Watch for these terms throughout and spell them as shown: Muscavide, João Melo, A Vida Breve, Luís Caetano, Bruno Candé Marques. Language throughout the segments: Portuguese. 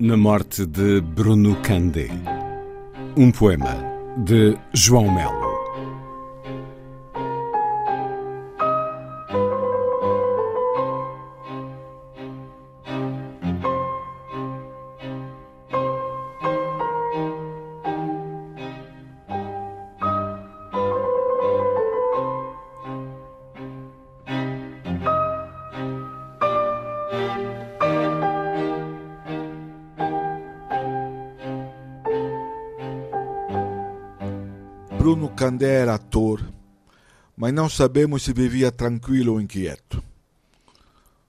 Na morte de Bruno Candé. Um poema de João Melo. Bruno Candé era ator, mas não sabemos se vivia tranquilo ou inquieto.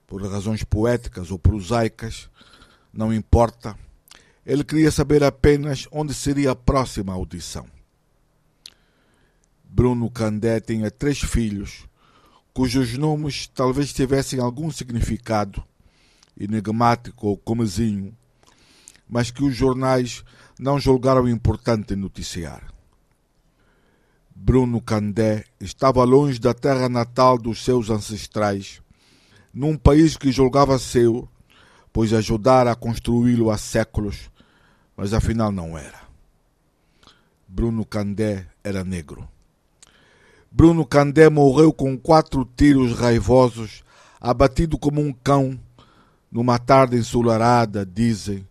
Por razões poéticas ou prosaicas, não importa, ele queria saber apenas onde seria a próxima audição. Bruno Candé tinha 3 filhos, cujos nomes talvez tivessem algum significado, enigmático ou comezinho, mas que os jornais não julgaram importante noticiar. Bruno Candé estava longe da terra natal dos seus ancestrais, num país que julgava seu, pois ajudara a construí-lo há séculos, mas afinal não era. Bruno Candé era negro. Bruno Candé morreu com 4 tiros raivosos, abatido como um cão, numa tarde ensolarada, dizem,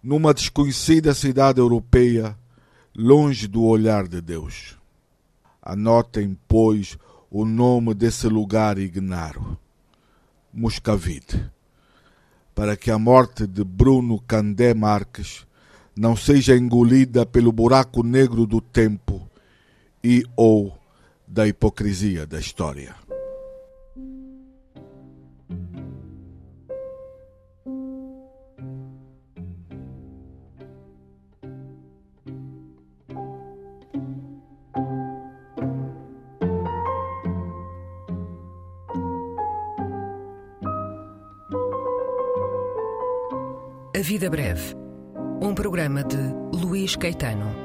numa desconhecida cidade europeia, longe do olhar de Deus. Anotem, pois, o nome desse lugar ignaro, Muscavide, para que a morte de Bruno Candé Marques não seja engolida pelo buraco negro do tempo e ou da hipocrisia da história. A Vida Breve, um programa de Luís Caetano.